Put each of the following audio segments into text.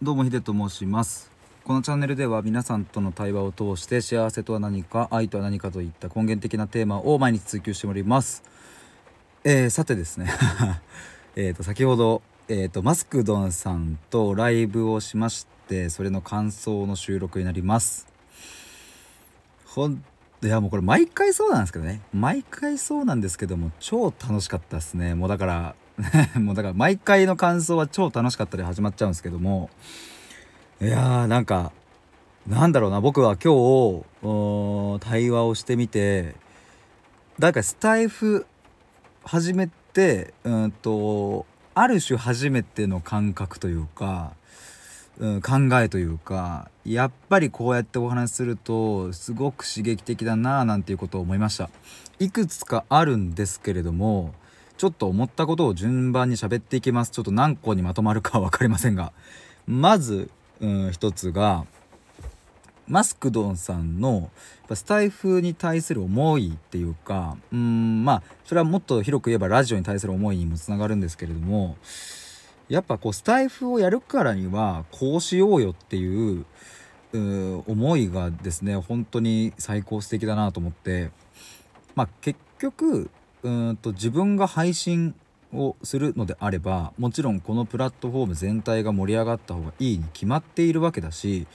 どうもヒデと申します。このチャンネルでは皆さんとの対話を通して幸せとは何か、愛とは何かといった根源的なテーマを毎日追求しております。さてですね先ほど、マスクドンさんとライブをしまして、それの感想の収録になります。いやもうこれ毎回そうなんですけどね、超楽しかったですね。もうだから毎回の感想は超楽しかったで始まっちゃうんですけども、いやーなんだろうな、僕は今日対話をしてみて、だからスタイフ始めてある種初めての感覚というか、考えというか、やっぱりこうやってお話しするとすごく刺激的だなぁなんていうことを思いました。いくつかあるんですけれども、ちょっと思ったことを順番に喋っていきます。ちょっと何個にまとまるか分かりませんが、まず一つがマスクドンさんのスタイフに対する思いっていうか、それはもっと広く言えばラジオに対する思いにもつながるんですけれども、やっぱこうスタイフをやるからにはこうしようよっていう思いがですね、本当に最高素敵だなと思って、結局自分が配信をするのであれば、もちろんこのプラットフォーム全体が盛り上がった方がいいに決まっているわけだし、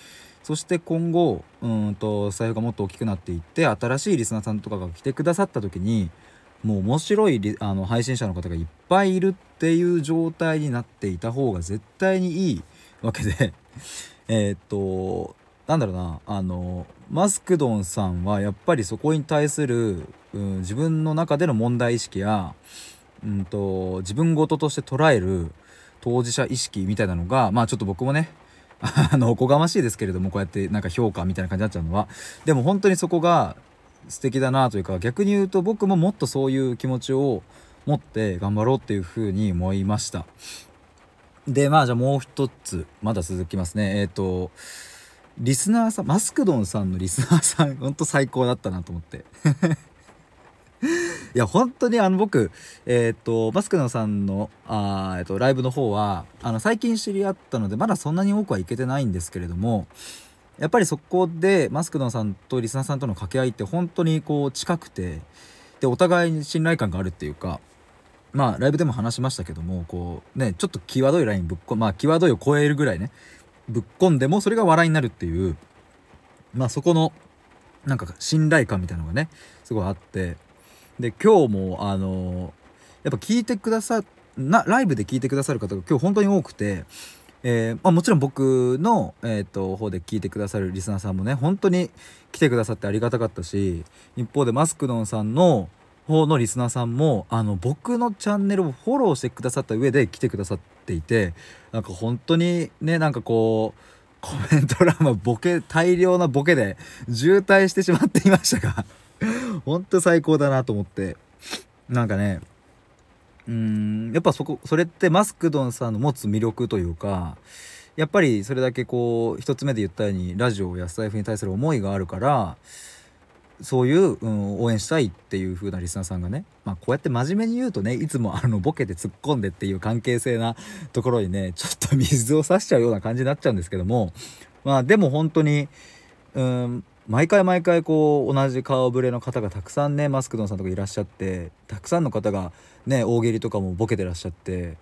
そして今後スタイフがもっと大きくなっていって、新しいリスナーさんとかが来てくださった時にもう面白い配信者の方がいっぱいいるっていう状態になっていた方が絶対にいいわけでマスクドンさんはやっぱりそこに対する、自分の中での問題意識や、自分事として捉える当事者意識みたいなのが、ちょっと僕もねおこがましいですけれども、こうやってなんか評価みたいな感じになっちゃうのは、でも本当にそこが素敵だなというか、逆に言うと僕ももっとそういう気持ちを持って頑張ろうっていうふうに思いました。でじゃあもう一つまだ続きますね。リスナーさん、マスクドンさんのリスナーさんほんと最高だったなと思っていや本当に僕マスクドンさんのライブの方は最近知り合ったので、まだそんなに多くは行けてないんですけれども、やっぱりそこでマスクドンさんとリスナーさんとの掛け合いって本当にこう近くて、でお互いに信頼感があるっていうか、ライブでも話しましたけども、こうねちょっと際どいライン際どいを超えるぐらいねぶっこんでもそれが笑いになるっていう、そこのなんか信頼感みたいなのがねすごいあって、で今日もやっぱ聞いてくださライブで聞いてくださる方が今日本当に多くて、もちろん僕の、方で聞いてくださるリスナーさんもね本当に来てくださってありがたかったし、一方でマスクドンさんの方のリスナーさんも僕のチャンネルをフォローしてくださった上で来てくださっていて、なんか本当にねコメント欄は大量なボケで渋滞してしまっていましたが本当最高だなと思って、なんかねやっぱそれってマスクドンさんの持つ魅力というか、やっぱりそれだけこう一つ目で言ったようにラジオやスタイフに対する思いがあるから、そういう、応援したいっていう風なリスナーさんがね、こうやって真面目に言うとね、いつもボケて突っ込んでっていう関係性なところにねちょっと水を差しちゃうような感じになっちゃうんですけども、でも本当に毎回こう同じ顔ぶれの方がたくさんね、マスクドンさんとかいらっしゃって、たくさんの方がね大喜利とかもボケてらっしゃって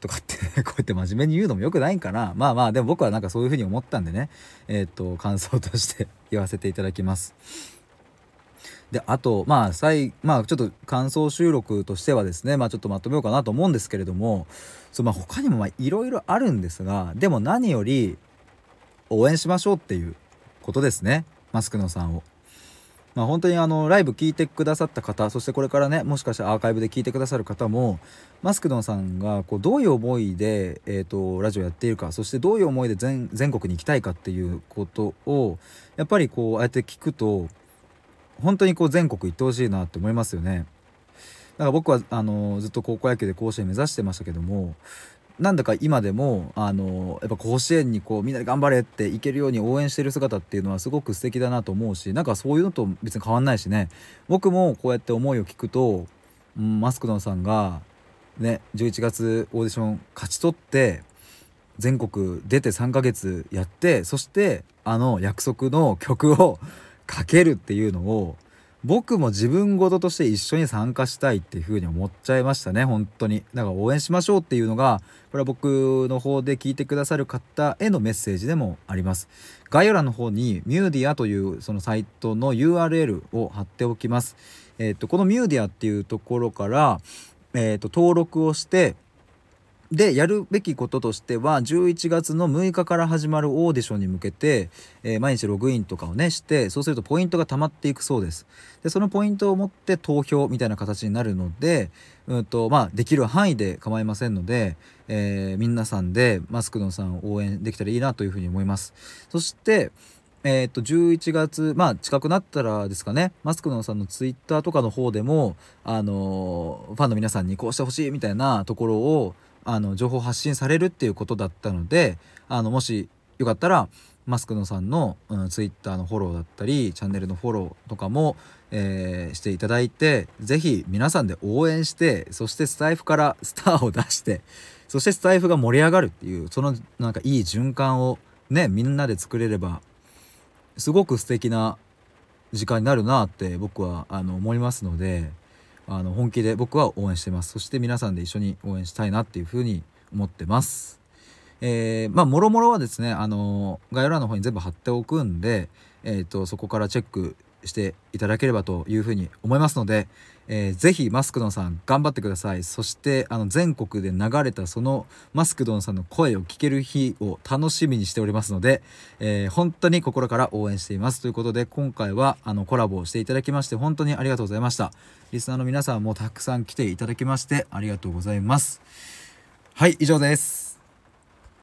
とかってこうやって真面目に言うのもよくないんかな。でも僕はなんかそういう風に思ったんでね、感想として言わせていただきます。であとちょっと感想収録としてはですね、ちょっとまとめようかなと思うんですけれども、他にもいろいろあるんですが、でも何より応援しましょうっていうことですね、マスクドンさんを。本当にライブ聞いてくださった方、そしてこれからねもしかしたらアーカイブで聞いてくださる方も、マスクドンさんがこうどういう思いで、ラジオやっているか、そしてどういう思いで全国に行きたいかっていうことをやっぱりこうああやって聞くと本当にこう全国行ってほしいなって思いますよね。だから僕はずっと高校野球で甲子園目指してましたけども、なんだか今でもやっぱ甲子園にこうみんなで頑張れって行けるように応援してる姿っていうのはすごく素敵だなと思うし、なんかそういうのと別に変わんないしね。僕もこうやって思いを聞くと、マスクドンさんがね11月オーディション勝ち取って、全国出て3ヶ月やって、そしてあの約束の曲をかけるっていうのを僕も自分事として一緒に参加したいっていうふうに思っちゃいましたね。本当にだから応援しましょうっていうのが、これは僕の方で聞いてくださる方へのメッセージでもあります。概要欄の方にミューディアというそのサイトの URL を貼っておきます。このミューディアっていうところから、登録をして、でやるべきこととしては11月の6日から始まるオーディションに向けて、毎日ログインとかをねして、そうするとポイントが溜まっていくそうです。でそのポイントを持って投票みたいな形になるので、できる範囲で構いませんので、皆さんでマスクドンさんを応援できたらいいなというふうに思います。そして11月、近くなったらですかね、マスクのさんのツイッターとかの方でも、ファンの皆さんにこうしてほしいみたいなところを情報発信されるっていうことだったので、もしよかったらマスクのさんの、ツイッターのフォローだったりチャンネルのフォローとかも、していただいて、ぜひ皆さんで応援して、そしてスタイフからスターを出して、そしてスタイフが盛り上がるっていう、そのなんかいい循環をねみんなで作れればすごく素敵な時間になるなって僕は思いますので、本気で僕は応援してます。そして皆さんで一緒に応援したいなっていうふうに思ってます。もろもろはですね、概要欄の方に全部貼っておくんで、そこからチェックしていただければというふうに思いますので、ぜひマスクドンさん頑張ってください。そして全国で流れたそのマスクドンさんの声を聞ける日を楽しみにしておりますので、本当に心から応援していますということで、今回はコラボをしていただきまして本当にありがとうございました。リスナーの皆さんもたくさん来ていただきましてありがとうございます。はい、以上です。